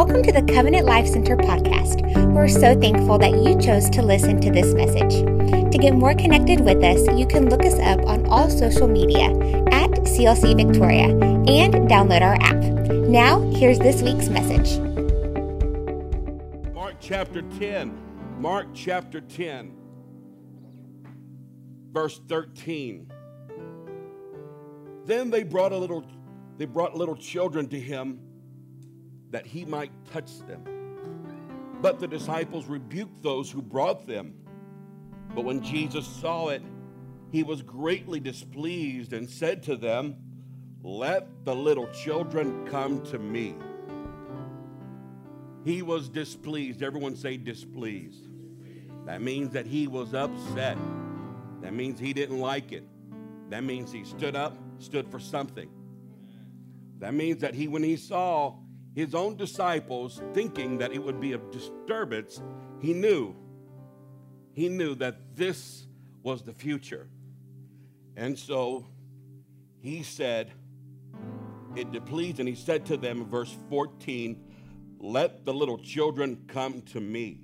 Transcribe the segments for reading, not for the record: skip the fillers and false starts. Welcome to the Covenant Life Center podcast. We're so thankful that you chose to listen to this message. To get more connected with us, you can look us up on all social media at CLC Victoria and download our app. Now, here's this week's message. Mark chapter 10, verse 13. Then they brought little children to him, that he might touch them. But the disciples rebuked those who brought them. But when Jesus saw it, he was greatly displeased and said to them, "Let the little children come to me." He was displeased. Everyone say displeased. That means that he was upset. That means he didn't like it. That means he stood for something. That means that when he saw his own disciples thinking that it would be a disturbance, he knew that this was the future. And so he said, it displeased, and he said to them in verse 14, "Let the little children come to me."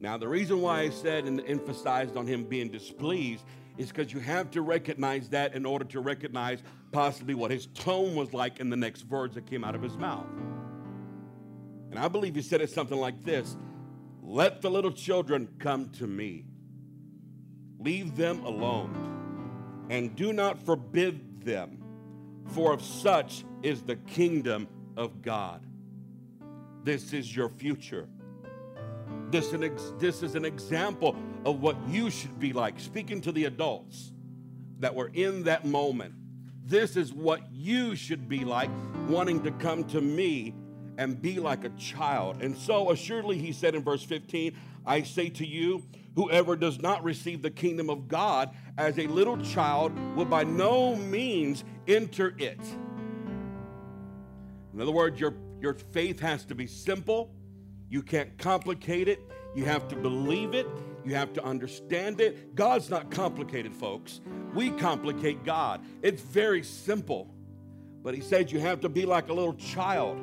Now, the reason why I said and emphasized on him being displeased is because you have to recognize that in order to recognize possibly what his tone was like in the next words that came out of his mouth. And I believe he said it something like this: "Let the little children come to me. Leave them alone, and do not forbid them, for of such is the kingdom of God." This is your future. This is an example of what you should be like. Speaking to the adults that were in that moment, this is what you should be like, wanting to come to me and be like a child. And so assuredly, he said in verse 15, "I say to you, whoever does not receive the kingdom of God as a little child will by no means enter it." In other words, your faith has to be simple. You can't complicate it. You have to believe it. You have to understand it. God's not complicated, folks. We complicate God. It's very simple. But he said you have to be like a little child.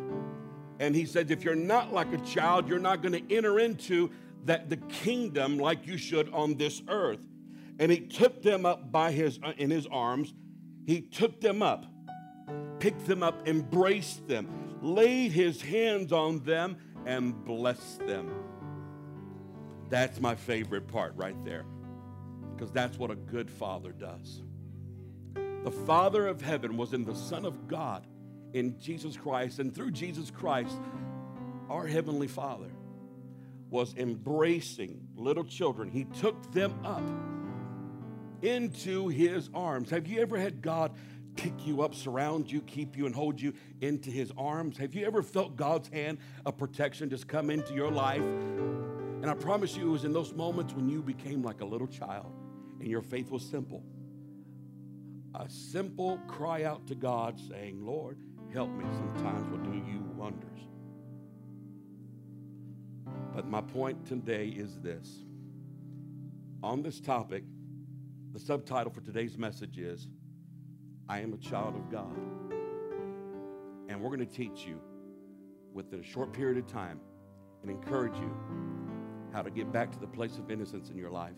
And he said if you're not like a child, you're not going to enter into the kingdom like you should on this earth. And he took them up in his arms. He took them up, picked them up, embraced them, laid his hands on them, and blessed them. That's my favorite part right there, because that's what a good father does. The Father of heaven was in the Son of God, in Jesus Christ, and through Jesus Christ, our Heavenly Father was embracing little children. He took them up into his arms. Have you ever had God pick you up, surround you, keep you, and hold you into his arms? Have you ever felt God's hand of protection just come into your life? And I promise you, it was in those moments when you became like a little child and your faith was simple. A simple cry out to God saying, "Lord, help me," sometimes will do you wonders. But my point today is this. On this topic, the subtitle for today's message is, "I am a child of God." And we're going to teach you within a short period of time and encourage you how to get back to the place of innocence in your life,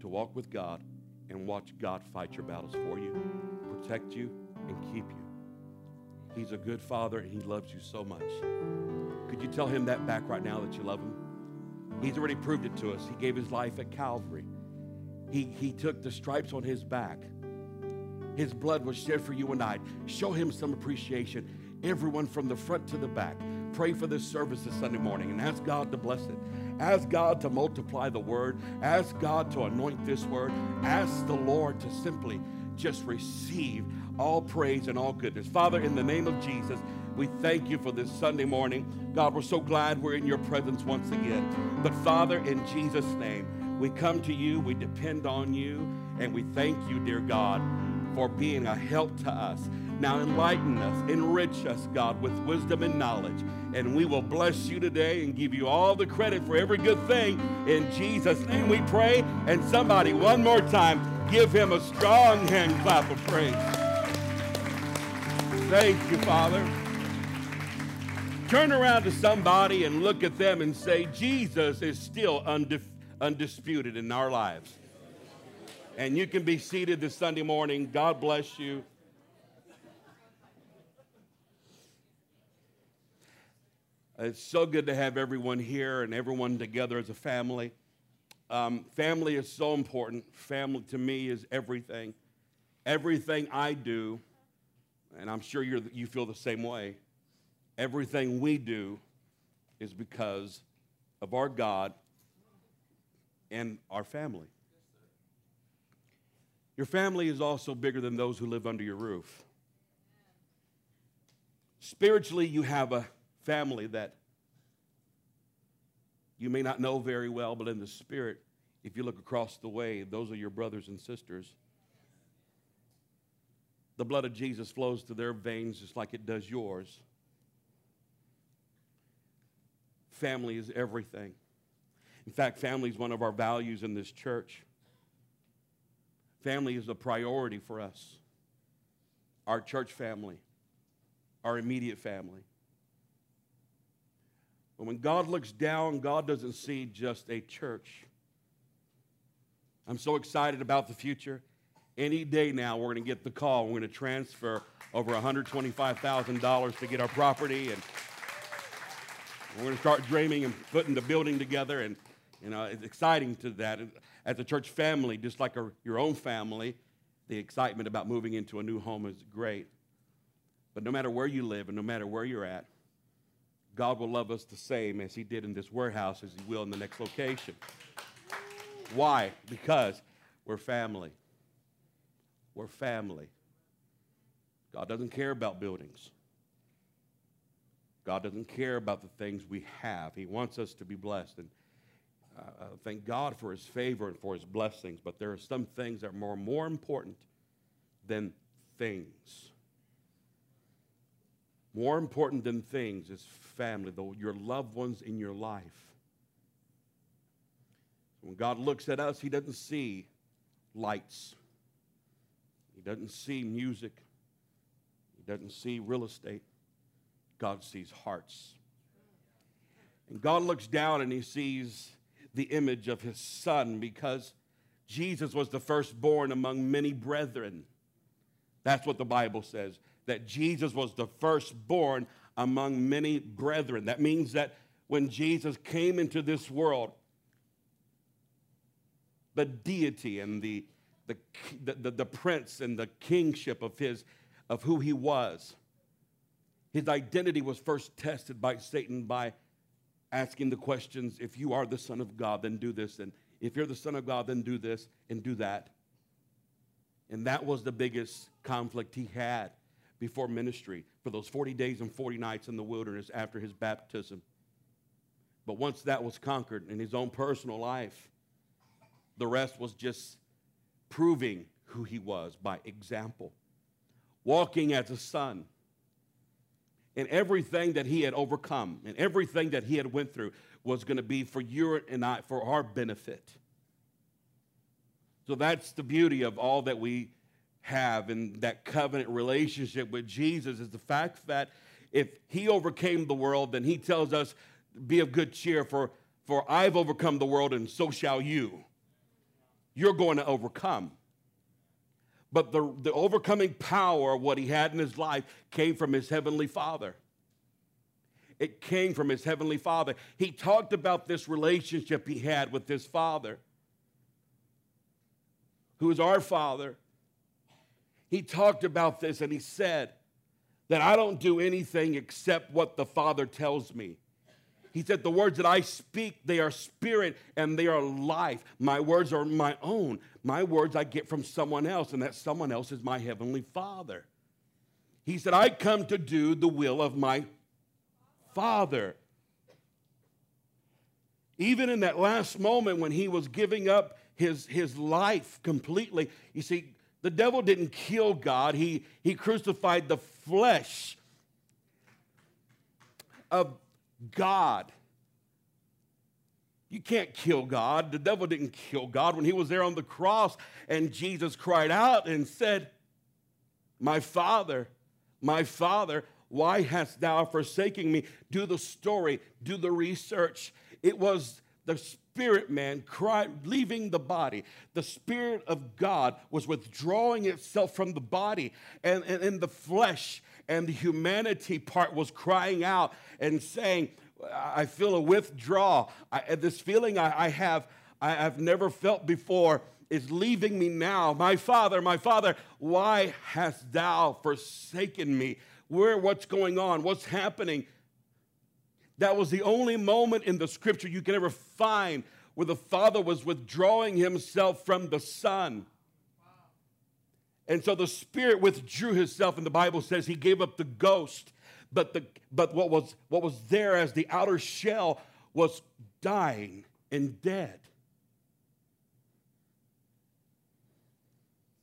to walk with God and watch God fight your battles for you, protect you, and keep you. He's a good father, and he loves you so much. Could you tell him that back right now, that you love him? He's already proved it to us. He gave his life at Calvary. He took the stripes on his back. His blood was shed for you and I. Show him some appreciation. Everyone from the front to the back, pray for this service this Sunday morning and ask God to bless it. Ask God to multiply the word. Ask God to anoint this word. Ask the Lord to simply just receive all praise and all goodness. Father, in the name of Jesus, we thank you for this Sunday morning. God, we're so glad we're in your presence once again. But Father, in Jesus' name, we come to you, we depend on you, and we thank you, dear God, for being a help to us. Now enlighten us, enrich us, God, with wisdom and knowledge. And we will bless you today and give you all the credit for every good thing. In Jesus' name we pray. And somebody, one more time, give him a strong hand clap of praise. Thank you, Father. Turn around to somebody and look at them and say, Jesus is still undisputed in our lives. And you can be seated this Sunday morning. God bless you. It's so good to have everyone here and everyone together as a family. Family is so important. Family to me is everything. Everything I do, and I'm sure you feel the same way, everything we do is because of our God and our family. Your family is also bigger than those who live under your roof. Spiritually, you have a family that you may not know very well, but in the spirit, if you look across the way, those are your brothers and sisters. The blood of Jesus flows through their veins just like it does yours. Family is everything. In fact, family is one of our values in this church. Family is a priority for us. Our church family, our immediate family. But when God looks down, God doesn't see just a church. I'm so excited about the future. Any day now, we're going to get the call. We're going to transfer over $125,000 to get our property, and we're going to start dreaming and putting the building together, and you know it's exciting to that. As a church family, just like your own family, the excitement about moving into a new home is great. But no matter where you live and no matter where you're at, God will love us the same as He did in this warehouse as He will in the next location. Why? Because we're family. We're family. God doesn't care about buildings. God doesn't care about the things we have. He wants us to be blessed. And thank God for His favor and for His blessings. But there are some things that are more important than things. More important than things is family, your loved ones in your life. When God looks at us, He doesn't see lights. He doesn't see music. He doesn't see real estate. God sees hearts. And God looks down and He sees the image of His Son, because Jesus was the firstborn among many brethren. That's what the Bible says, that Jesus was the firstborn among many brethren. That means that when Jesus came into this world, the deity and the prince and the kingship of who He was, His identity was first tested by Satan by asking the questions, if you are the Son of God, then do this, and if you're the Son of God, then do this and do that. And that was the biggest conflict He had before ministry, for those 40 days and 40 nights in the wilderness after His baptism. But once that was conquered in His own personal life, the rest was just proving who He was by example, walking as a son. And everything that He had overcome and everything that He had went through was going to be for you and I, for our benefit. So that's the beauty of all that we have in that covenant relationship with Jesus, is the fact that if He overcame the world, then He tells us, be of good cheer, for I've overcome the world, and so shall you. You're going to overcome. But the overcoming power of what He had in His life came from His Heavenly Father. It came from His Heavenly Father. He talked about this relationship He had with His Father, who is our Father. He talked about this, and He said that I don't do anything except what the Father tells me. He said, the words that I speak, they are spirit and they are life. My words are my own. My words I get from someone else, and that someone else is my Heavenly Father. He said, I come to do the will of my Father. Even in that last moment when He was giving up his life completely, you see, the devil didn't kill God. He crucified the flesh of God. You can't kill God. The devil didn't kill God. When He was there on the cross and Jesus cried out and said, my Father, Why hast thou forsaken me? Do the story, do the research. It was the spirit man leaving the body. The Spirit of God was withdrawing itself from the body and in the flesh, and the humanity part was crying out and saying, I feel a withdrawal. This feeling I've never felt before is leaving me now. My Father, why hast thou forsaken me? What's going on? What's happening? That was the only moment in the scripture you can ever find where the Father was withdrawing himself from the Son. Wow. And so the Spirit withdrew himself, and the Bible says he gave up the ghost. But what was there as the outer shell was dying and dead.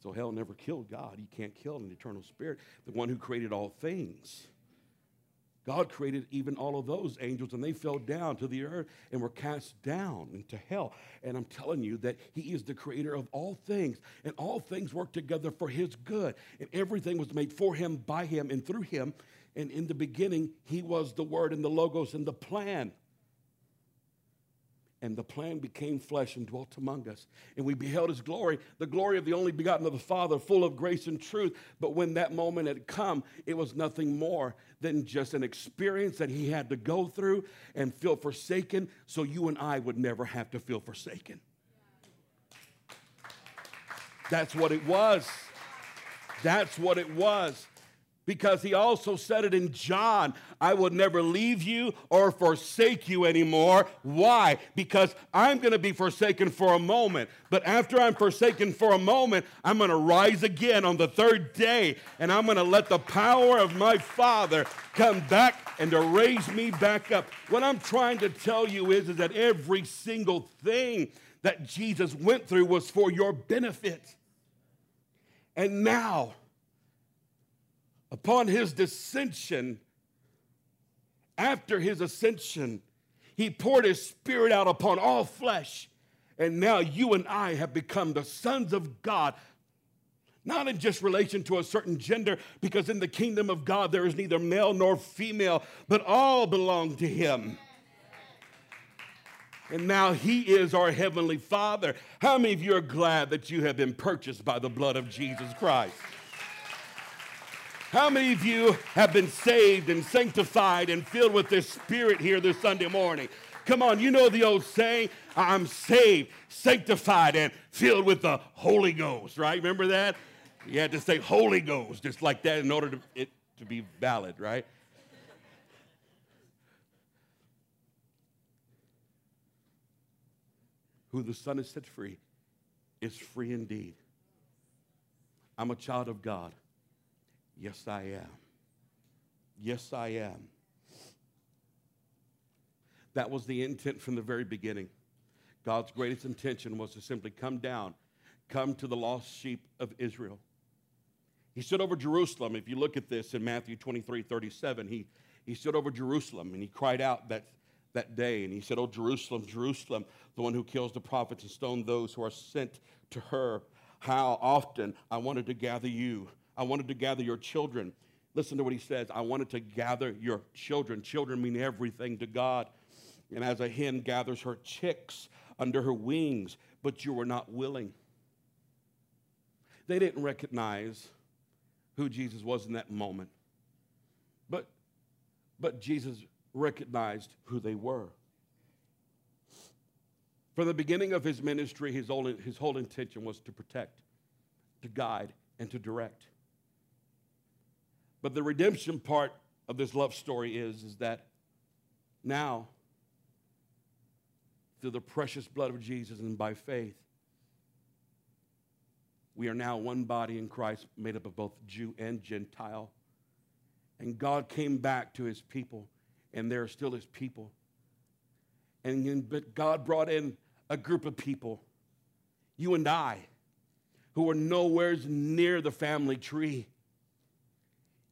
So hell never killed God. You can't kill an eternal spirit, the one who created all things. God created even all of those angels, and they fell down to the earth and were cast down into hell. And I'm telling you that he is the creator of all things, and all things work together for his good. And everything was made for him, by him, and through him. And in the beginning, he was the Word and the Logos and the plan. And the plan became flesh and dwelt among us. And we beheld his glory, the glory of the only begotten of the Father, full of grace and truth. But when that moment had come, it was nothing more than just an experience that he had to go through and feel forsaken, so you and I would never have to feel forsaken. That's what it was. That's what it was. Because he also said it in John, I will never leave you or forsake you anymore. Why? Because I'm going to be forsaken for a moment. But after I'm forsaken for a moment, I'm going to rise again on the third day. And I'm going to let the power of my Father come back and to raise me back up. What I'm trying to tell you is that every single thing that Jesus went through was for your benefit. And now, upon his descension, after his ascension, he poured his Spirit out upon all flesh. And now you and I have become the sons of God, not in just relation to a certain gender, because in the kingdom of God there is neither male nor female, but all belong to him. And now he is our heavenly Father. How many of you are glad that you have been purchased by the blood of Jesus Christ? How many of you have been saved and sanctified and filled with this Spirit here this Sunday morning? Come on, you know the old saying, I'm saved, sanctified, and filled with the Holy Ghost, right? Remember that? You had to say Holy Ghost just like that in order to it to be valid, right? Who the Son has set free is free indeed. I'm a child of God. Yes, I am. Yes, I am. That was the intent from the very beginning. God's greatest intention was to simply come down, come to the lost sheep of Israel. He stood over Jerusalem. If you look at this in Matthew 23:37, he stood over Jerusalem, and he cried out that day, and he said, "Oh, Jerusalem, Jerusalem, the one who kills the prophets and stones those who are sent to her. How often I wanted to gather you. I wanted to gather your children." Listen to what he says. I wanted to gather your children. Children mean everything to God. And as a hen gathers her chicks under her wings, but you were not willing. They didn't recognize who Jesus was in that moment. But Jesus recognized who they were. From the beginning of his ministry, his whole intention was to protect, to guide, and to direct. But the redemption part of this love story is that now, through the precious blood of Jesus and by faith, we are now one body in Christ, made up of both Jew and Gentile. And God came back to his people, and they are still his people. But God brought in a group of people, you and I, who were nowhere near the family tree.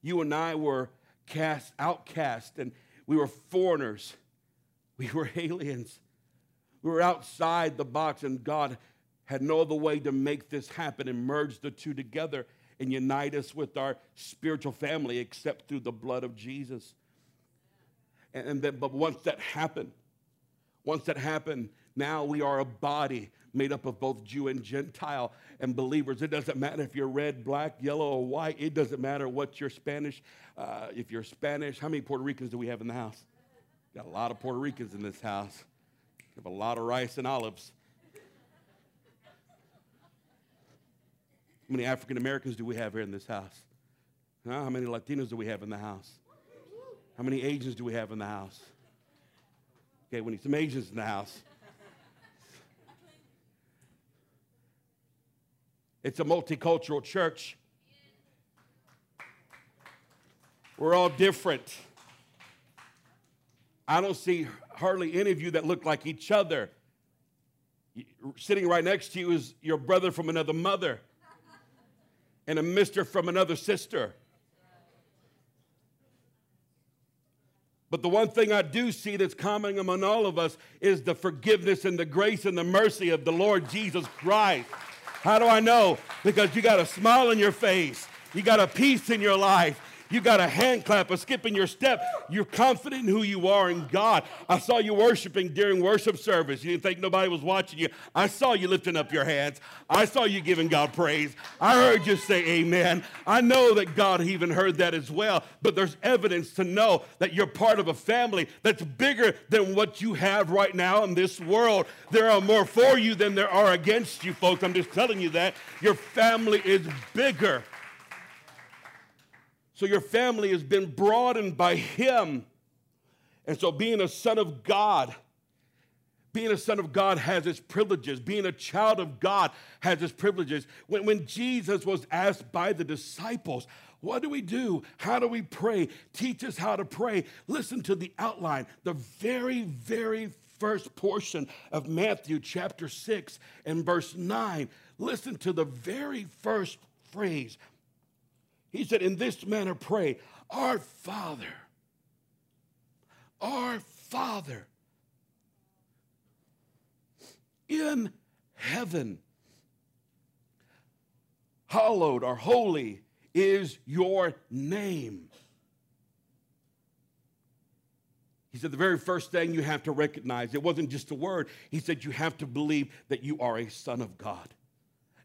You and I were outcast, and we were foreigners. We were aliens. We were outside the box, and God had no other way to make this happen and merge the two together. and unite us with our spiritual family except through the blood of Jesus. And then, but once that happened, now we are a body made up of both Jew and Gentile and believers. It doesn't matter if you're red, black, yellow, or white. It doesn't matter what your Spanish, if you're Spanish. How many Puerto Ricans do we have in the house? Got a lot of Puerto Ricans in this house. We have a lot of rice and olives. How many African Americans do we have here in this house? Huh? How many Latinos do we have in the house? How many Asians do we have in the house? Okay, we need some Asians in the house. It's a multicultural church. We're all different. I don't see hardly any of you that look like each other. Sitting right next to you is your brother from another mother and a mister from another sister. But the one thing I do see that's common among all of us is the forgiveness and the grace and the mercy of the Lord Jesus Christ. How do I know? Because you got a smile on your face. You got a peace in your life. You got a hand clap, a skip in your step. You're confident in who you are in God. I saw you worshiping during worship service. You didn't think nobody was watching you. I saw you lifting up your hands. I saw you giving God praise. I heard you say amen. I know that God even heard that as well. But there's evidence to know that you're part of a family that's bigger than what you have right now in this world. There are more for you than there are against you, folks. I'm just telling you that. Your family is bigger. So your family has been broadened by him. And so being a son of God has its privileges. Being a child of God has its privileges. When Jesus was asked by the disciples, what do we do? How do we pray? Teach us how to pray. Listen to the outline, the very, very first portion of Matthew chapter 6 and verse 9. Listen to the very first phrase. He said, in this manner pray, our Father in heaven, hallowed or holy is your name. He said the very first thing you have to recognize, it wasn't just a word. He said you have to believe that you are a son of God.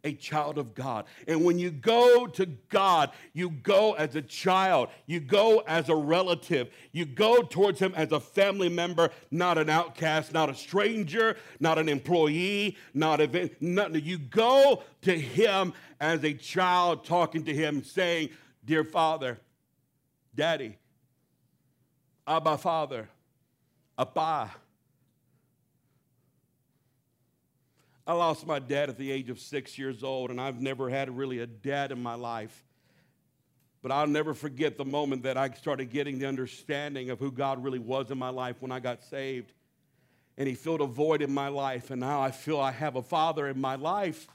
A child of God. And when you go to God, you go as a child, you go as a relative, you go towards him as a family member, not an outcast, not a stranger, not an employee, nothing. You go to him as a child, talking to him, saying, dear Father, Daddy, Abba Father, Abba. I lost my dad at the age of 6 years old, and I've never had really a dad in my life. But I'll never forget the moment that I started getting the understanding of who God really was in my life when I got saved. And he filled a void in my life, and now I feel I have a father in my life.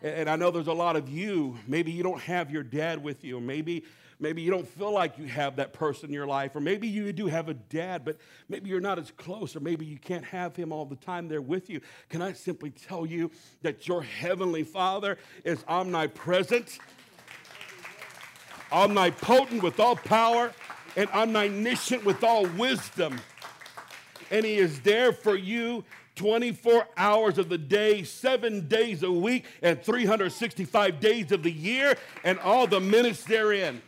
And I know there's a lot of you, maybe you don't have your dad with you, maybe you don't feel like you have that person in your life, or maybe you do have a dad, but maybe you're not as close, or maybe you can't have him all the time there with you. Can I simply tell you that your heavenly Father is omnipresent, omnipotent with all power, and omniscient with all wisdom, and he is there for you 24 hours of the day, 7 days a week, and 365 days of the year, and all the minutes therein.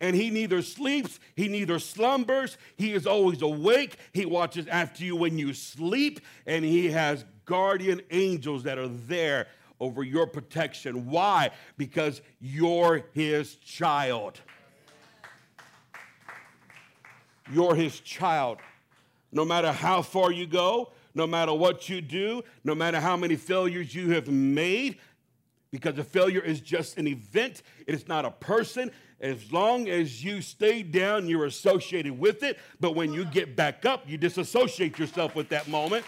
And he neither sleeps, he neither slumbers, he is always awake, he watches after you when you sleep, and he has guardian angels that are there over your protection. Why? Because you're his child. You're his child. No matter how far you go, no matter what you do, no matter how many failures you have made, because a failure is just an event, it is not a person. As long as you stay down, you're associated with it. But when you get back up, you disassociate yourself with that moment.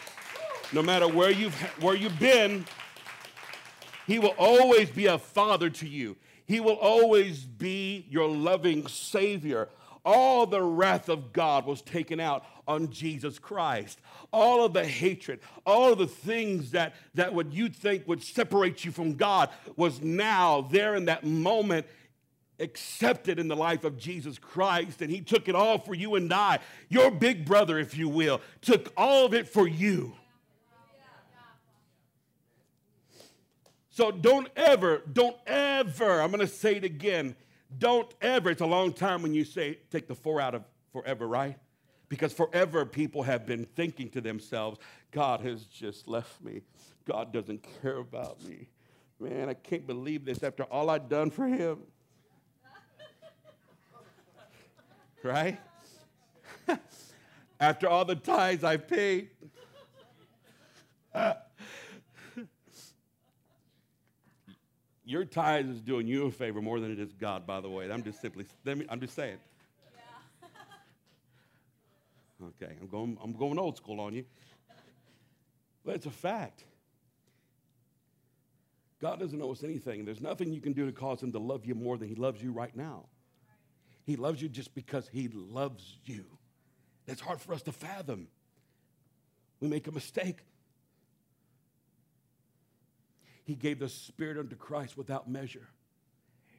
No matter where you've been, he will always be a father to you. He will always be your loving Savior. All the wrath of God was taken out on Jesus Christ. All of the hatred, all of the things that what you'd think would separate you from God was now there in that moment accepted in the life of Jesus Christ, and he took it all for you and I. Your big brother, if you will, took all of it for you. So don't ever, I'm going to say it again, don't ever, it's a long time when you say take the four out of forever, right? Because forever people have been thinking to themselves, God has just left me. God doesn't care about me. Man, I can't believe this after all I've done for him. Right? After all the tithes I've paid. Your tithe is doing you a favor more than it is God, by the way. I'm just saying. Yeah. Okay, I'm going old school on you. But it's a fact. God doesn't owe us anything. There's nothing you can do to cause him to love you more than he loves you right now. He loves you just because he loves you. That's hard for us to fathom. We make a mistake. He gave the Spirit unto Christ without measure.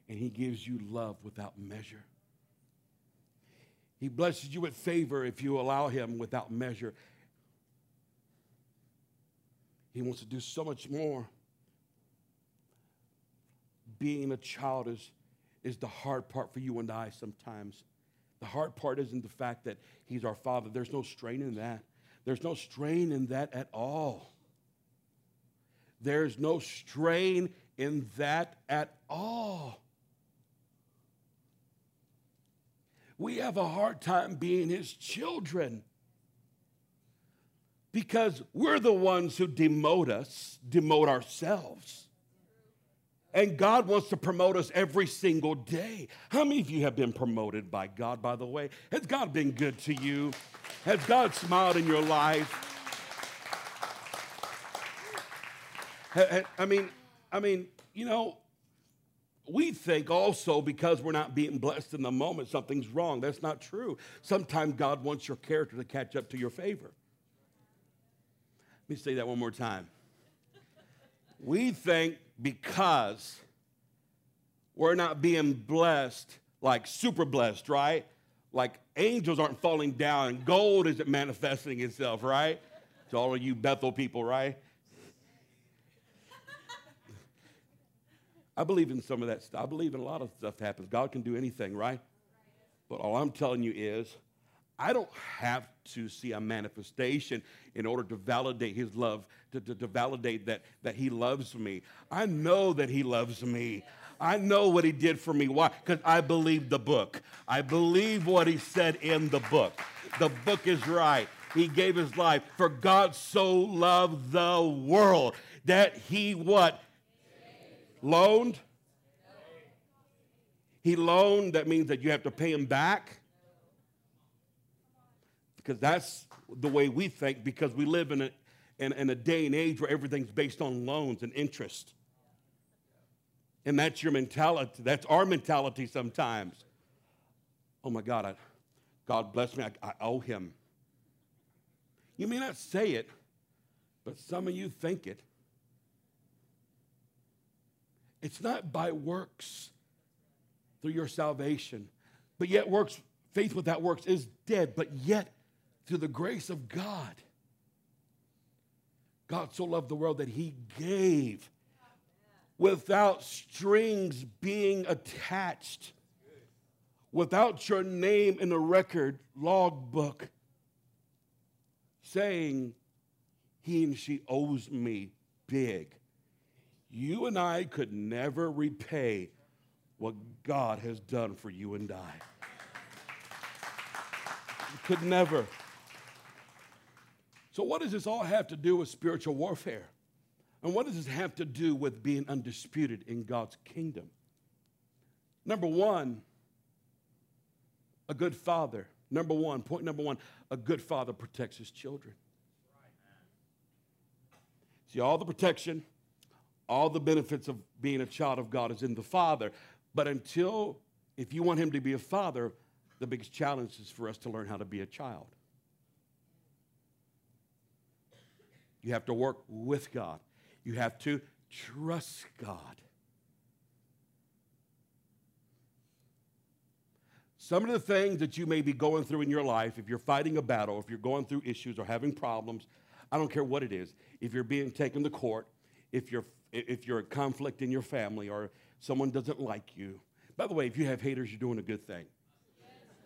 And he gives you love without measure. He blesses you with favor if you allow him without measure. He wants to do so much more. Being a child is the hard part for you and I sometimes. The hard part isn't the fact that he's our father. There's no strain in that. There's no strain in that at all. There's no strain in that at all. We have a hard time being his children because we're the ones who demote ourselves. And God wants to promote us every single day. How many of you have been promoted by God, by the way? Has God been good to you? Has God smiled in your life? I mean, you know, we think also because we're not being blessed in the moment, something's wrong. That's not true. Sometimes God wants your character to catch up to your favor. Let me say that one more time. We think because we're not being blessed, like super blessed, right? Like angels aren't falling down and gold isn't manifesting itself, right? To all of you Bethel people, right? I believe in some of that stuff. I believe in a lot of stuff happens. God can do anything, right? But all I'm telling you is I don't have to see a manifestation in order to validate his love, to validate that he loves me. I know that he loves me. I know what he did for me. Why? Because I believe the book. I believe what he said in the book. The book is right. He gave his life. For God so loved the world that he what? Loaned? He loaned, that means that you have to pay him back. Because that's the way we think, because we live in a day and age where everything's based on loans and interest. And that's your mentality. That's our mentality sometimes. Oh my God, God bless me, I owe him. You may not say it, but some of you think it. It's not by works through your salvation, but yet works, faith without works is dead, but yet through the grace of God. God so loved the world that he gave without strings being attached, without your name in the record logbook saying he and she owes me big. You and I could never repay what God has done for you and I. You could never. So what does this all have to do with spiritual warfare? And what does this have to do with being undisputed in God's kingdom? Number one, a good father. Number one, point number one, a good father protects his children. See, all the protection, all the benefits of being a child of God is in the Father. But if you want him to be a father, the biggest challenge is for us to learn how to be a child. You have to work with God. You have to trust God. Some of the things that you may be going through in your life, if you're fighting a battle, if you're going through issues or having problems, I don't care what it is, if you're being taken to court, if you're in conflict in your family or someone doesn't like you. By the way, if you have haters, you're doing a good thing.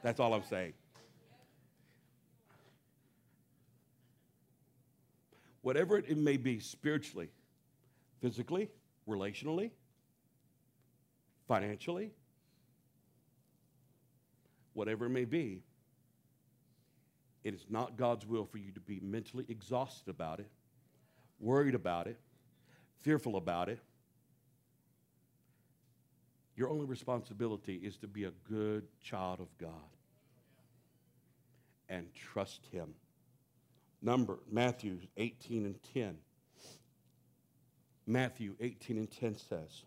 That's all I'm saying. Whatever it may be, spiritually, physically, relationally, financially, whatever it may be, it is not God's will for you to be mentally exhausted about it, worried about it, fearful about it. Your only responsibility is to be a good child of God and trust Him. Matthew 18 and 10. Matthew 18 and 10 says,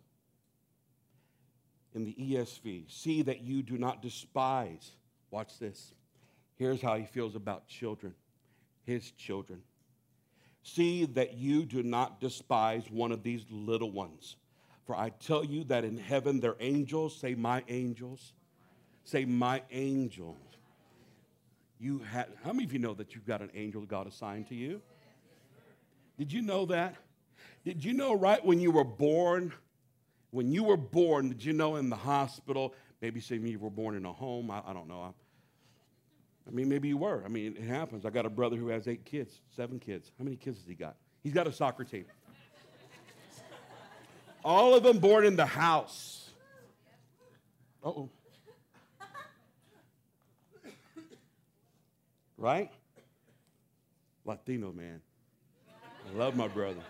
in the ESV, see that you do not despise. Watch this. Here's how he feels about children, his children. See that you do not despise one of these little ones. For I tell you that in heaven their angels, say my angels, say my angels. How many of you know that you've got an angel God assigned to you? Did you know that? Did you know right when you were born? When you were born, did you know in the hospital, maybe say you were born in a home, I don't know. I mean, maybe you were. I mean, it happens. I got a brother who has 7 kids. How many kids has he got? He's got a soccer team. All of them born in the house. Uh-oh. Right? Latino man. I love my brother.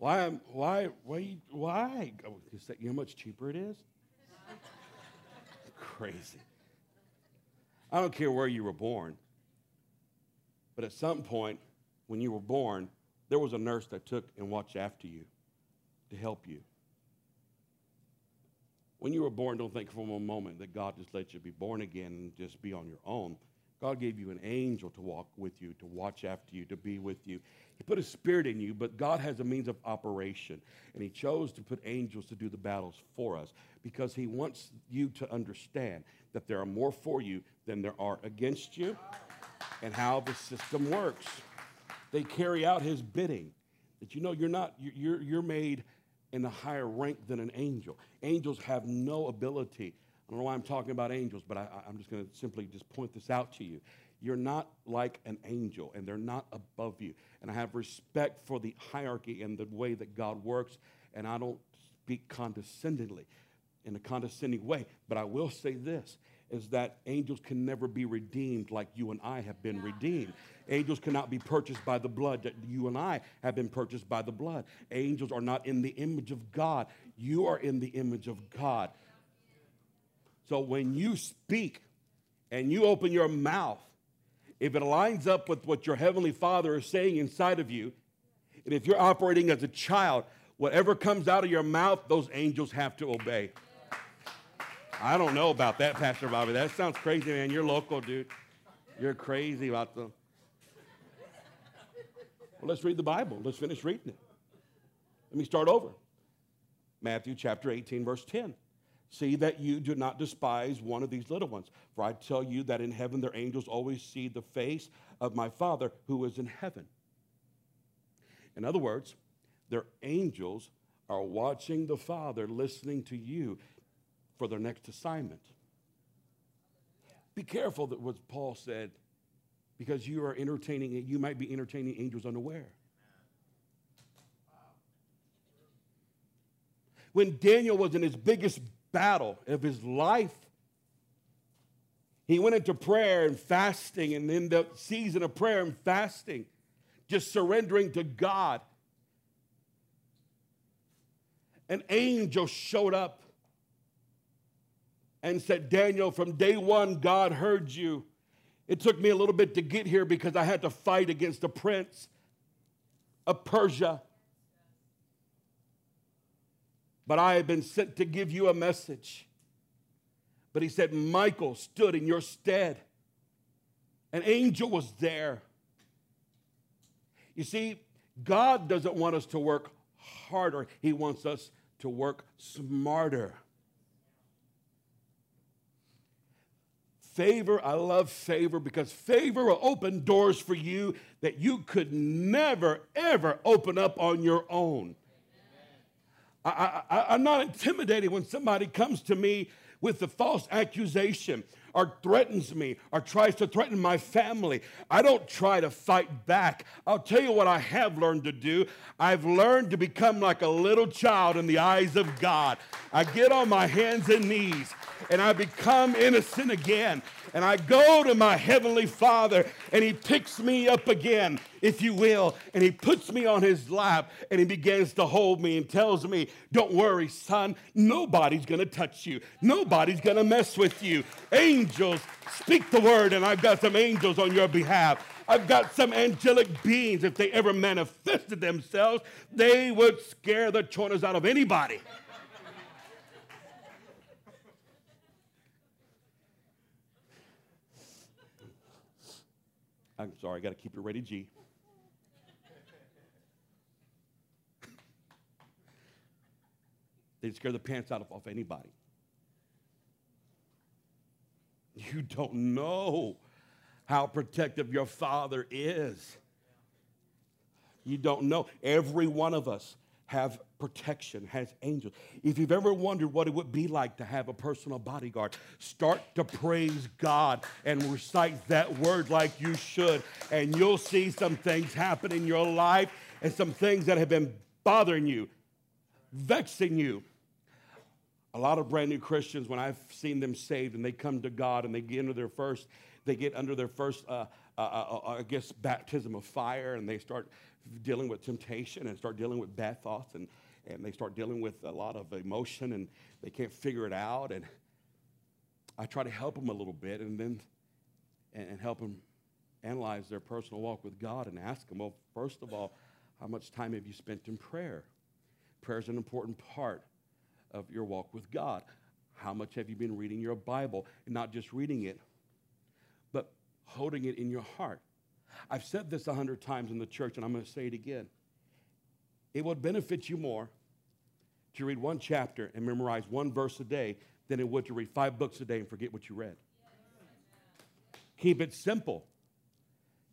Why? You know how much cheaper it is? Crazy. I don't care where you were born. But at some point, when you were born, there was a nurse that took and watched after you to help you. When you were born, don't think for one moment that God just let you be born again and just be on your own. God gave you an angel to walk with you, to watch after you, to be with you. He put a spirit in you, but God has a means of operation. And He chose to put angels to do the battles for us because He wants you to understand that there are more for you than there are against you and how the system works. They carry out His bidding. That you know you're made in a higher rank than an angel. Angels have no ability. I don't know why I'm talking about angels, but I'm just going to simply just point this out to you. You're not like an angel, and they're not above you. And I have respect for the hierarchy and the way that God works, and I don't speak condescendingly, in a condescending way. But I will say this, is that angels can never be redeemed like you and I have been redeemed. Angels cannot be purchased by the blood that you and I have been purchased by the blood. Angels are not in the image of God. You are in the image of God. So when you speak and you open your mouth, if it aligns up with what your Heavenly Father is saying inside of you, and if you're operating as a child, whatever comes out of your mouth, those angels have to obey. I don't know about that, Pastor Bobby. That sounds crazy, man. You're local, dude. You're crazy about them. Well, let's read the Bible. Let's finish reading it. Let me start over. Matthew chapter 18, verse 10. See that you do not despise one of these little ones. For I tell you that in heaven their angels always see the face of my Father who is in heaven. In other words, their angels are watching the Father, listening to you for their next assignment. Be careful that what Paul said, because you might be entertaining angels unaware. When Daniel was in his biggest battle of his life, he went into prayer and fasting, and in the season of prayer and fasting, just surrendering to God, an angel showed up and said, Daniel, from day one, God heard you. It took me a little bit to get here because I had to fight against the prince of Persia. But I have been sent to give you a message. But he said, Michael stood in your stead. An angel was there. You see, God doesn't want us to work harder. He wants us to work smarter. Favor, I love favor because favor will open doors for you that you could never, ever open up on your own. I'm not intimidated when somebody comes to me with the false accusation or threatens me or tries to threaten my family. I don't try to fight back. I'll tell you what I have learned to do. I've learned to become like a little child in the eyes of God. I get on my hands and knees, and I become innocent again. And I go to my Heavenly Father, and He picks me up again, if you will, and He puts me on His lap, and He begins to hold me and tells me, don't worry, son, nobody's going to touch you. Nobody's going to mess with you. Angels, speak the word, and I've got some angels on your behalf. I've got some angelic beings. If they ever manifested themselves, they would scare the chorners out of anybody. I'm sorry, I got to keep it rated G. They'd scare the pants out of off anybody. You don't know how protective your Father is. You don't know. Every one of us have protection, has angels. If you've ever wondered what it would be like to have a personal bodyguard, start to praise God and recite that word like you should, and you'll see some things happen in your life and some things that have been bothering you, vexing you. A lot of brand new Christians, when I've seen them saved and they come to God and they get under their first, baptism of fire, and they start dealing with temptation and start dealing with bad thoughts, and they start dealing with a lot of emotion, and they can't figure it out. And I try to help them a little bit and help them analyze their personal walk with God and ask them, well, first of all, how much time have you spent in prayer? Prayer is an important part of your walk with God. How much have you been reading your Bible? And not just reading it, but holding it in your heart. I've said this 100 times in the church, and I'm going to say it again. It would benefit you more to read one chapter and memorize one verse a day than it would to read 5 books a day and forget what you read. Keep it simple.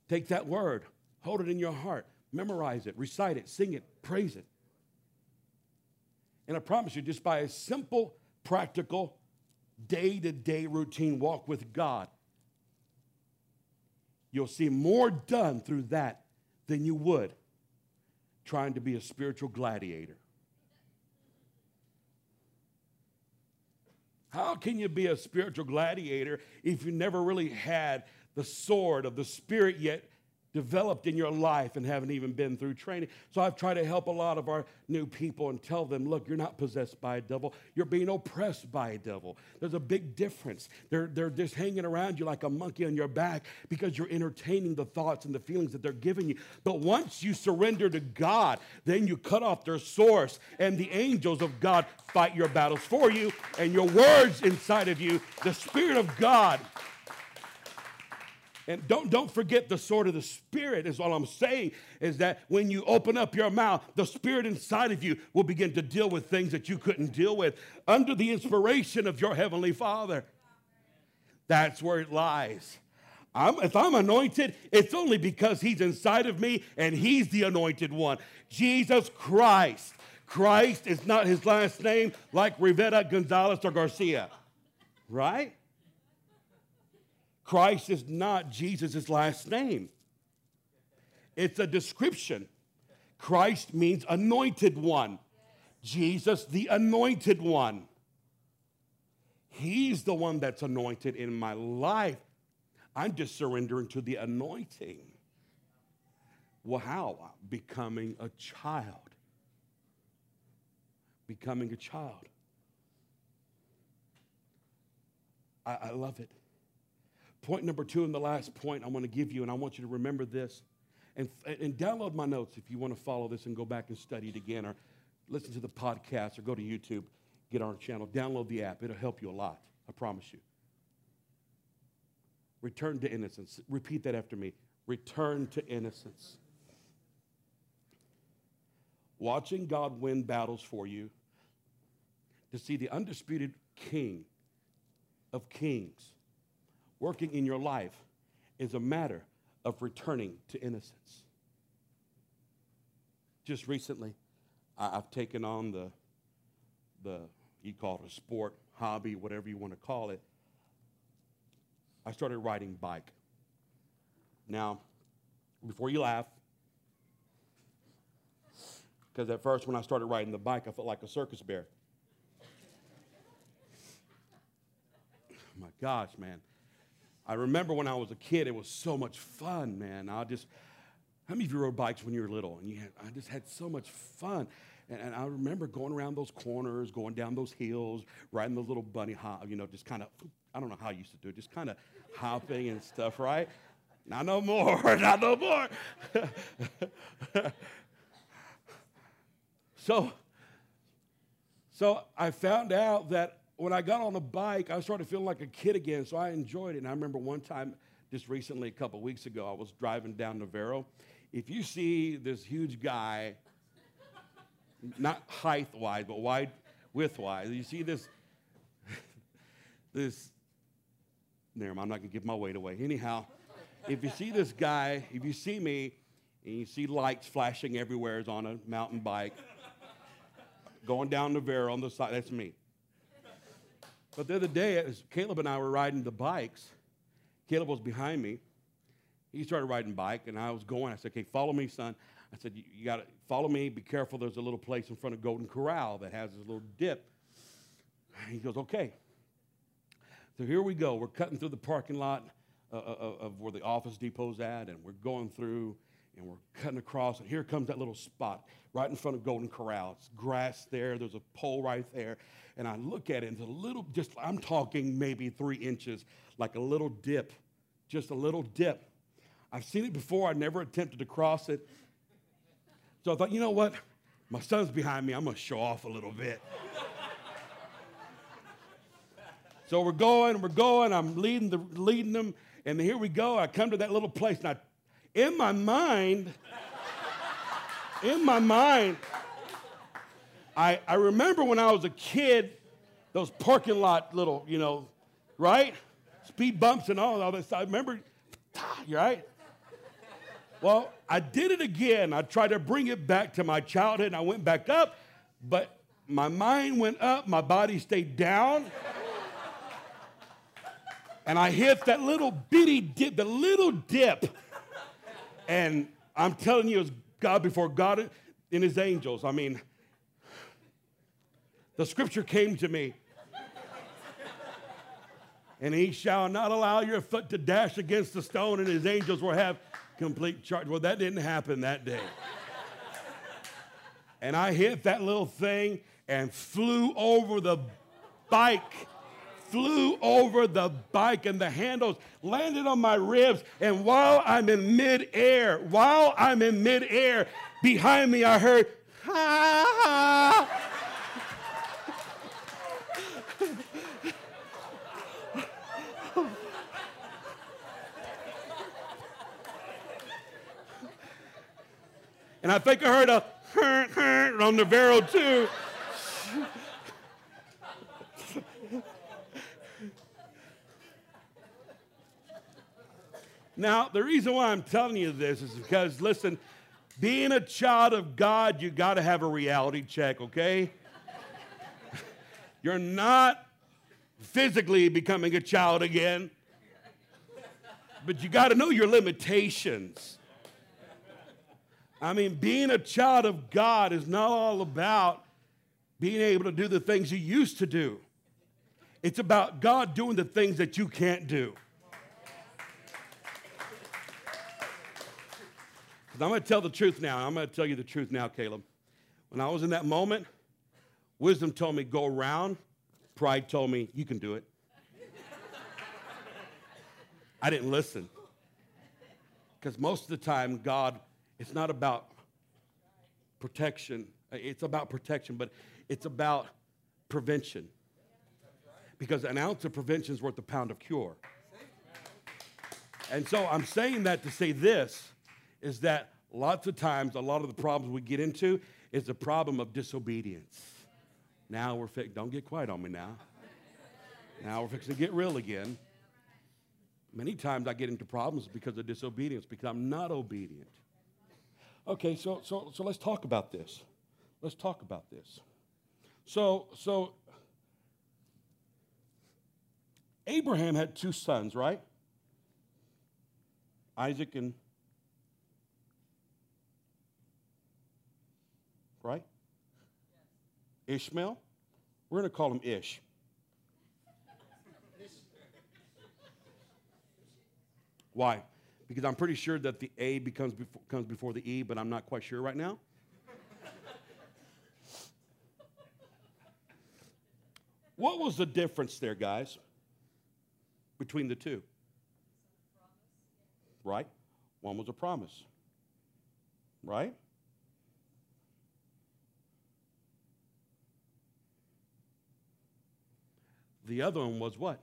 Take that word, hold it in your heart, memorize it, recite it, sing it, praise it. And I promise you, just by a simple, practical, day-to-day routine walk with God, you'll see more done through that than you would trying to be a spiritual gladiator. How can you be a spiritual gladiator if you never really had the sword of the Spirit yet developed in your life and haven't even been through training? So I've tried to help a lot of our new people and tell them, look, you're not possessed by a devil. You're being oppressed by a devil. There's a big difference. They're just hanging around you like a monkey on your back because you're entertaining the thoughts and the feelings that they're giving you. But once you surrender to God, then you cut off their source, and the angels of God fight your battles for you, and your words inside of you, the Spirit of God. And don't forget the sword of the Spirit is all I'm saying, is that when you open up your mouth, the Spirit inside of you will begin to deal with things that you couldn't deal with under the inspiration of your Heavenly Father. That's where it lies. If I'm anointed, it's only because He's inside of me and He's the anointed one. Jesus Christ. Christ is not His last name like Rivera, Gonzalez, or Garcia. Right? Christ is not Jesus' last name. It's a description. Christ means anointed one. Jesus, the anointed one. He's the one that's anointed in my life. I'm just surrendering to the anointing. Well, how? Becoming a child. Becoming a child. I love it. Point number 2 and the last point I want to give you, and I want you to remember this, and download my notes if you want to follow this and go back and study it again, or listen to the podcast, or go to YouTube, get on our channel, download the app. It'll help you a lot. I promise you. Return to innocence. Repeat that after me. Return to innocence. Watching God win battles for you, to see the undisputed King of Kings working in your life is a matter of returning to innocence. Just recently, I've taken on the you call it a sport, hobby, whatever you want to call it. I started riding bike. Now, before you laugh, because at first when I started riding the bike, I felt like a circus bear. Oh my gosh, man. I remember when I was a kid, it was so much fun, man. How many of you rode bikes when you were little? And I just had so much fun. And I remember going around those corners, going down those hills, riding those little bunny hop, just kind of, I don't know how I used to do it, just kind of hopping and stuff, right? Not no more, not no more. So I found out that when I got on a bike, I started feeling like a kid again, so I enjoyed it. And I remember one time, just recently, a couple weeks ago, I was driving down Navarro. If you see this huge guy, not height-wise, but width-wise, you see this, never mind, I'm not going to give my weight away. Anyhow, if you see this guy, if you see me, and you see lights flashing everywhere is on a mountain bike, going down Navarro on the side, that's me. But the other day, as Caleb and I were riding the bikes, Caleb was behind me. He started riding bike, and I was going. I said, okay, follow me, son. I said, you got to follow me. Be careful. There's a little place in front of Golden Corral that has this little dip. And he goes, okay. So here we go. We're cutting through the parking lot of where the Office Depot's at, and we're going through, and we're cutting across, and here comes that little spot right in front of Golden Corral. It's grass there. There's a pole right there. And I look at it, and it's a little, just I'm talking maybe 3 inches, like a little dip, just a little dip. I've seen it before. I never attempted to cross it. So I thought, you know what? My son's behind me. I'm going to show off a little bit. So we're going. I'm leading them. And here we go. I come to that little place, and in my mind, I remember when I was a kid, those parking lot little, right? Speed bumps and all that stuff. I remember, right? Well, I did it again. I tried to bring it back to my childhood, and I went back up, but my mind went up, my body stayed down, and I hit that little bitty dip, the little dip, and I'm telling you, it was God before God and his angels. I mean, the scripture came to me. And he shall not allow your foot to dash against the stone, and his angels will have complete charge. Well, that didn't happen that day. And I hit that little thing and flew over the bike, and the handles landed on my ribs. And while I'm in midair, behind me I heard, ha. And I think I heard a hurt, hurt on Navarro too. Now, the reason why I'm telling you this is because, listen, being a child of God, you got to have a reality check, okay? You're not physically becoming a child again, but you got to know your limitations. I mean, being a child of God is not all about being able to do the things you used to do. It's about God doing the things that you can't do. I'm going to tell the truth now. I'm going to tell you the truth now, Caleb. When I was in that moment, wisdom told me, go around. Pride told me, you can do it. I didn't listen. Because most of the time, God, it's not about protection. It's about protection, but it's about prevention. because an ounce of prevention is worth a pound of cure. And so I'm saying that to say this, is that lots of times, a lot of the problems we get into is the problem of disobedience. Now we're fixing, don't get quiet on me now. Now we're fixing to get real again. Many times I get into problems because of disobedience, because I'm not obedient. Okay, so let's talk about this. Let's talk about this. So Abraham had two sons, right? Isaac and, right? Ishmael? We're going to call him Ish. Why? Because I'm pretty sure that the A comes before the E, but I'm not quite sure right now. What was the difference there, guys, between the two? Right? One was a promise. Right? The other one was what?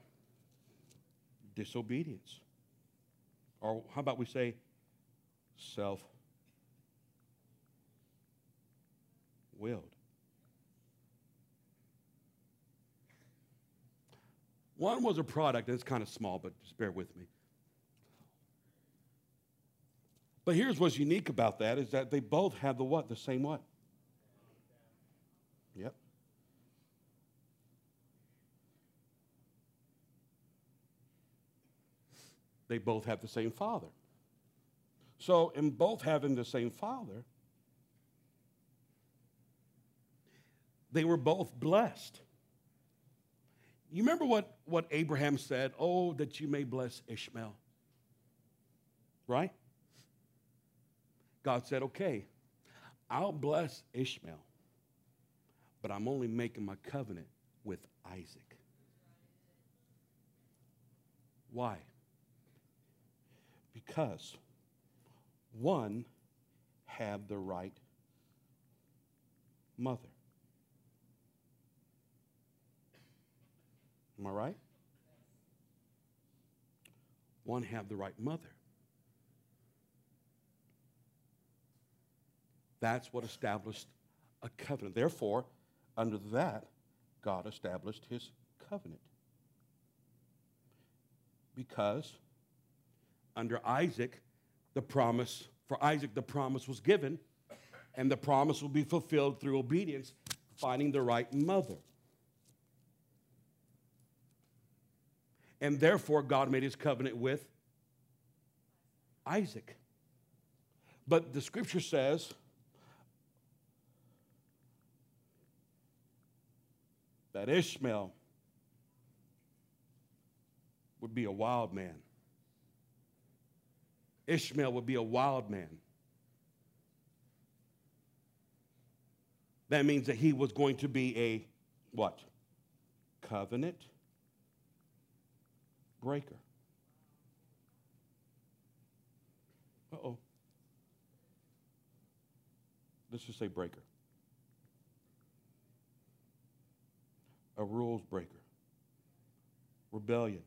Disobedience. Or how about we say self-willed. One was a product, and it's kind of small, but just bear with me. But here's what's unique about that is that they both have the what? The same what? Yep. They both have the same father. So in both having the same father, they were both blessed. You remember what Abraham said? Oh, that you may bless Ishmael. Right? God said, okay, I'll bless Ishmael, but I'm only making my covenant with Isaac. Why? Because one had the right mother. Am I right? One had the right mother. That's what established a covenant. Therefore, under that, God established his covenant. Because under Isaac, the promise, for Isaac, the promise was given, and the promise will be fulfilled through obedience, finding the right mother. And therefore, God made his covenant with Isaac. But the scripture says that Ishmael would be a wild man. Ishmael would be a wild man. That means that he was going to be a what? Covenant breaker. Uh-oh. Let's just say breaker. A rules breaker. Rebellion.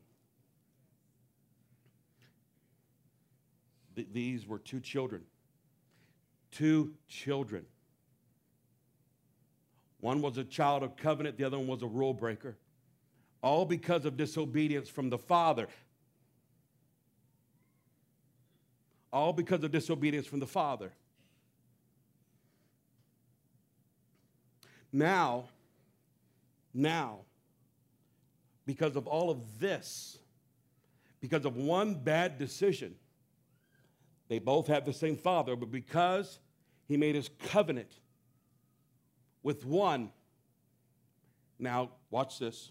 These were two children. Two children. One was a child of covenant. The other one was a rule breaker. All because of disobedience from the father. All because of disobedience from the father. Now, because of all of this, because of one bad decision, they both have the same father, but because he made his covenant with one, now watch this.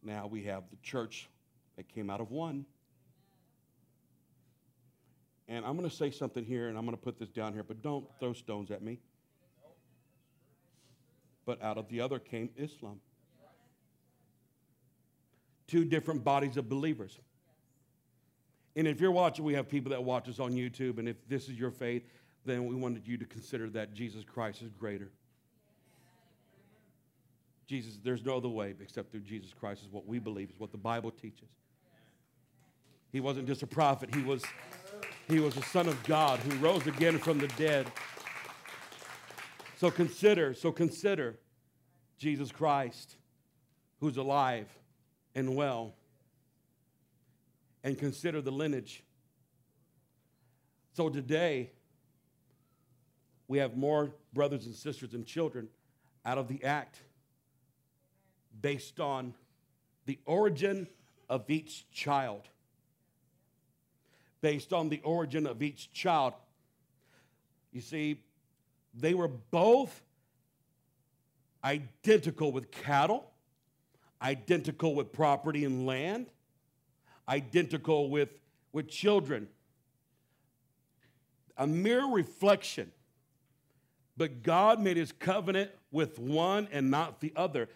Now we have the church that came out of one. And I'm going to say something here, and I'm going to put this down here, but don't throw stones at me. But out of the other came Islam. Two different bodies of believers. And if you're watching, we have people that watch us on YouTube, and if this is your faith, then we wanted you to consider that Jesus Christ is greater. Jesus, there's no other way except through Jesus Christ is what we believe, is what the Bible teaches. He wasn't just a prophet. He was the Son of God who rose again from the dead. So consider Jesus Christ, who's alive and well, and consider the lineage. So today, we have more brothers and sisters and children out of the act based on the origin of each child. Based on the origin of each child. You see, they were both identical with cattle, identical with property and land, identical with children. A mere reflection. But God made his covenant with one and not the other.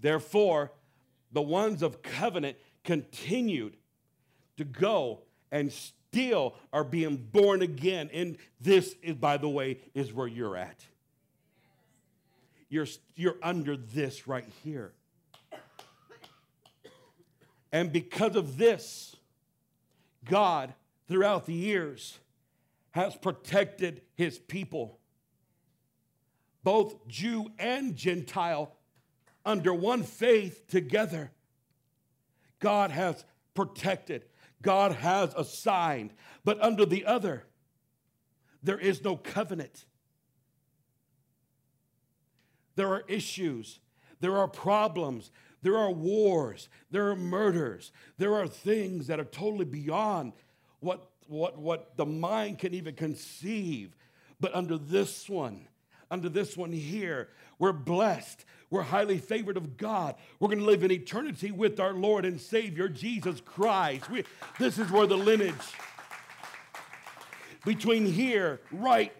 Therefore, the ones of covenant continued to go and still are being born again. And this is, by the way, is where you're at. You're under this right here. And because of this, God, throughout the years, has protected his people, both Jew and Gentile, under one faith together. God has protected. God has assigned. But under the other, there is no covenant. There are issues. There are problems. There are wars. There are murders. There are things that are totally beyond what the mind can even conceive. But under this one here, we're blessed. We're highly favored of God. We're going to live in eternity with our Lord and Savior, Jesus Christ. This is where the lineage, between here, right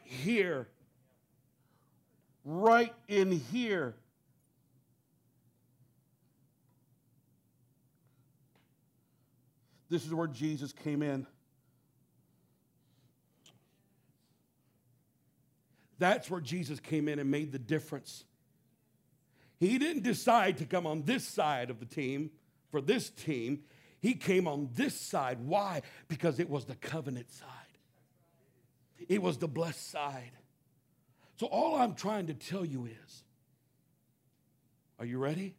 in here, this is where Jesus came in. That's where Jesus came in and made the difference. He didn't decide to come on this side of the team, for this team. He came on this side. Why? Because it was the covenant side. It was the blessed side. So all I'm trying to tell you is, are you ready?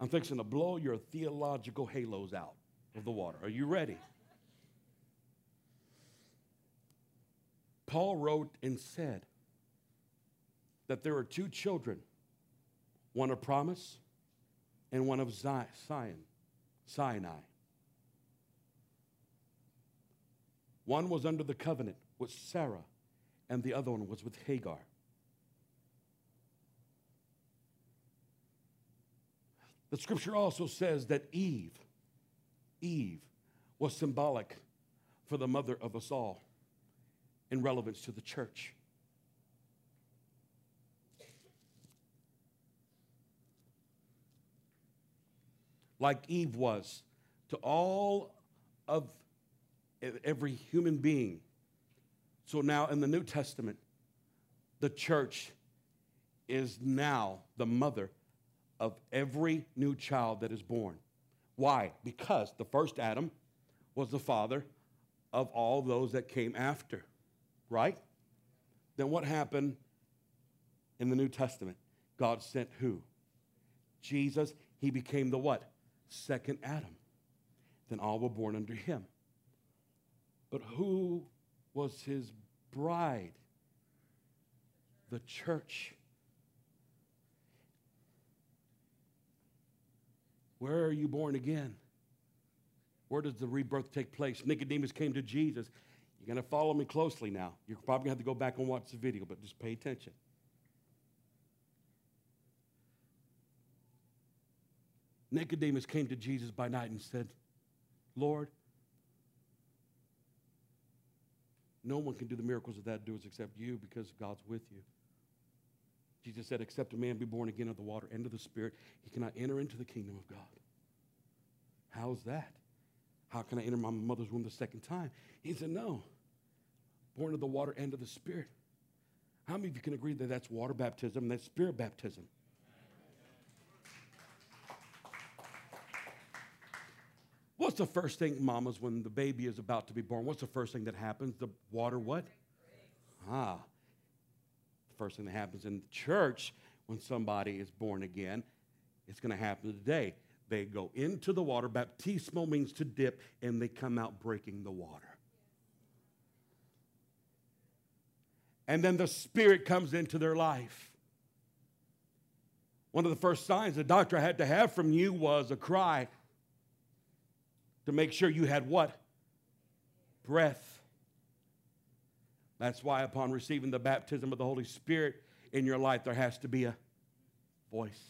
I'm fixing to blow your theological halos out of the water. Are you ready? Paul wrote and said that there are two children, one of promise and one of Sinai. One was under the covenant with Sarah, and the other one was with Hagar. The scripture also says that Eve was symbolic for the mother of us all, in relevance to the church. Like Eve was to all of every human being. So now in the New Testament, the church is now the mother of every new child that is born. Why? Because the first Adam was the father of all those that came after. Right? Then what happened in the New Testament? God sent who? Jesus. He became the what? Second Adam. Then all were born under him. But who was his bride? The church. Where are you born again? Where does the rebirth take place? Nicodemus came to Jesus. You're going to follow me closely now. You're probably going to have to go back and watch the video, but just pay attention. Nicodemus came to Jesus by night and said, Lord, no one can do the miracles that thou doest except you, because God's with you. Jesus said, except a man be born again of the water and of the Spirit, he cannot enter into the kingdom of God. How's that? How can I enter my mother's womb the second time? He said, no. Born of the water and of the Spirit. How many of you can agree that that's water baptism and that's Spirit baptism? the first thing, mamas, when the baby is about to be born, what's the first thing that happens? The water what? Ah. The first thing that happens in the church when somebody is born again, it's going to happen today. They go into the water. Baptismo means to dip, and they come out breaking the water. And then the Spirit comes into their life. One of the first signs the doctor had to have from you was a cry to make sure you had what? Breath. That's why upon receiving the baptism of the Holy Spirit in your life, there has to be a voice,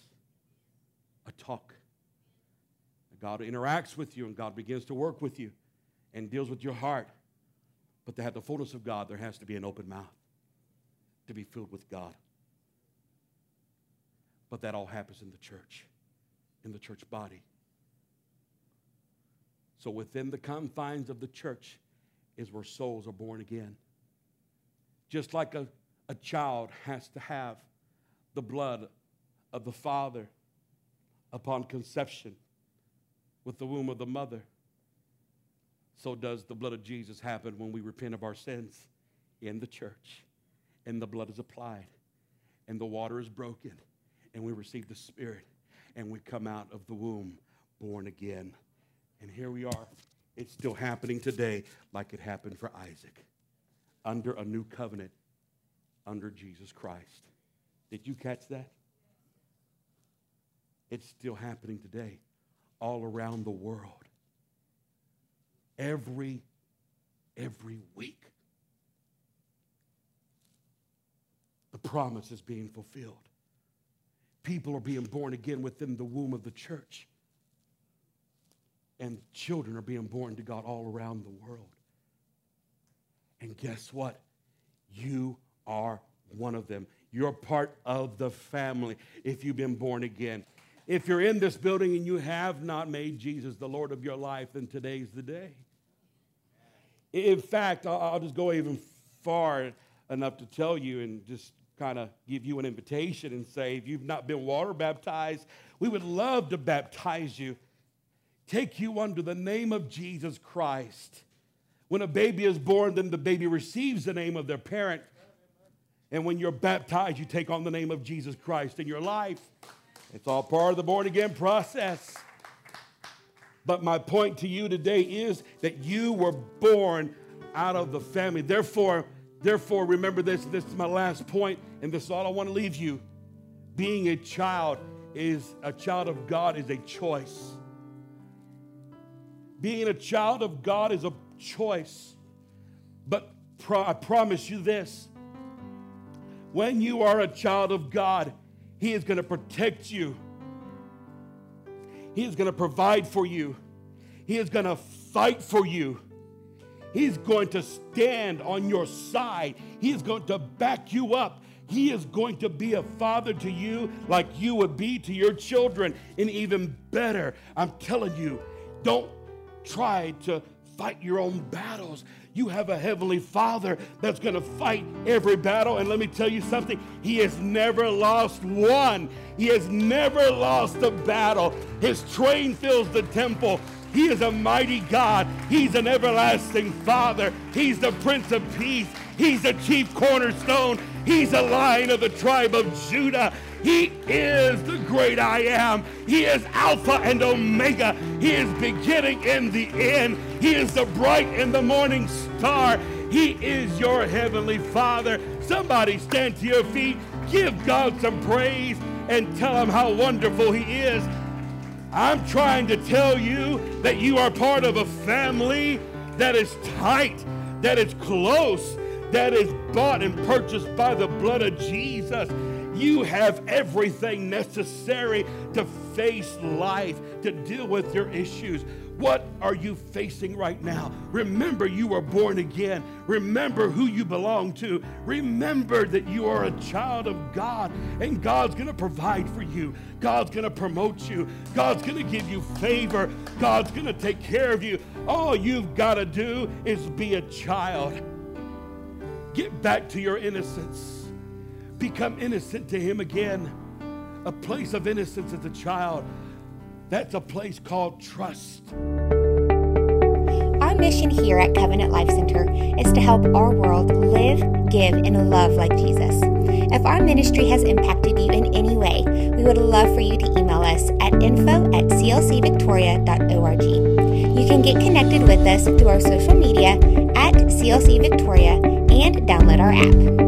a talk. God interacts with you, and God begins to work with you and deals with your heart. But to have the fullness of God, there has to be an open mouth to be filled with God. But that all happens in the church body. So within the confines of the church is where souls are born again. Just like a child has to have the blood of the father upon conception, with the womb of the mother, so does the blood of Jesus happen when we repent of our sins in the church, and the blood is applied, and the water is broken, and we receive the Spirit, and we come out of the womb born again. And here we are. It's still happening today like it happened for Isaac, under a new covenant, under Jesus Christ. Did you catch that? It's still happening today. All around the world, every week, the promise is being fulfilled. People are being born again within the womb of the church, and children are being born to God all around the world. And guess what? You are one of them. You're part of the family if you've been born again. If you're in this building and you have not made Jesus the Lord of your life, then today's the day. In fact, I'll just go even far enough to tell you and just kind of give you an invitation and say, if you've not been water baptized, we would love to baptize you, take you under the name of Jesus Christ. When a baby is born, then the baby receives the name of their parent. And when you're baptized, you take on the name of Jesus Christ in your life. It's all part of the born-again process. But my point to you today is that you were born out of the family. Therefore, remember this. This is my last point, and this is all I want to leave you. Being a child of God is a choice. Being a child of God is a choice. But I promise you this. When you are a child of God, He is going to protect you. He is going to provide for you. He is going to fight for you. He's going to stand on your side. He is going to back you up. He is going to be a father to you like you would be to your children, and even better. I'm telling you, don't try to fight your own battles. You have a heavenly Father that's going to fight every battle. And let me tell you something. He has never lost one. He has never lost a battle. His train fills the temple. He is a mighty God. He's an everlasting Father. He's the Prince of Peace. He's the chief cornerstone. He's a Lion of the tribe of Judah. He is the great I am. He is Alpha and Omega. He is beginning and the end. He is the bright and the morning star. He is your heavenly Father. Somebody stand to your feet. Give God some praise and tell Him how wonderful He is. I'm trying to tell you that you are part of a family that is tight, that is close, that is bought and purchased by the blood of Jesus. You have everything necessary to face life, to deal with your issues. What are you facing right now? Remember you were born again. Remember who you belong to. Remember that you are a child of God, and God's going to provide for you. God's going to promote you. God's going to give you favor. God's going to take care of you. All you've got to do is be a child. Get back to your innocence. Become innocent to Him again. A place of innocence as a child. That's a place called trust. mission here at Covenant Life Center is to help our world live, give, and love like Jesus. If our ministry has impacted you in any way, we would love for you to email us at info@clcvictoria.org. You can get connected with us through our social media at CLC Victoria and download our app.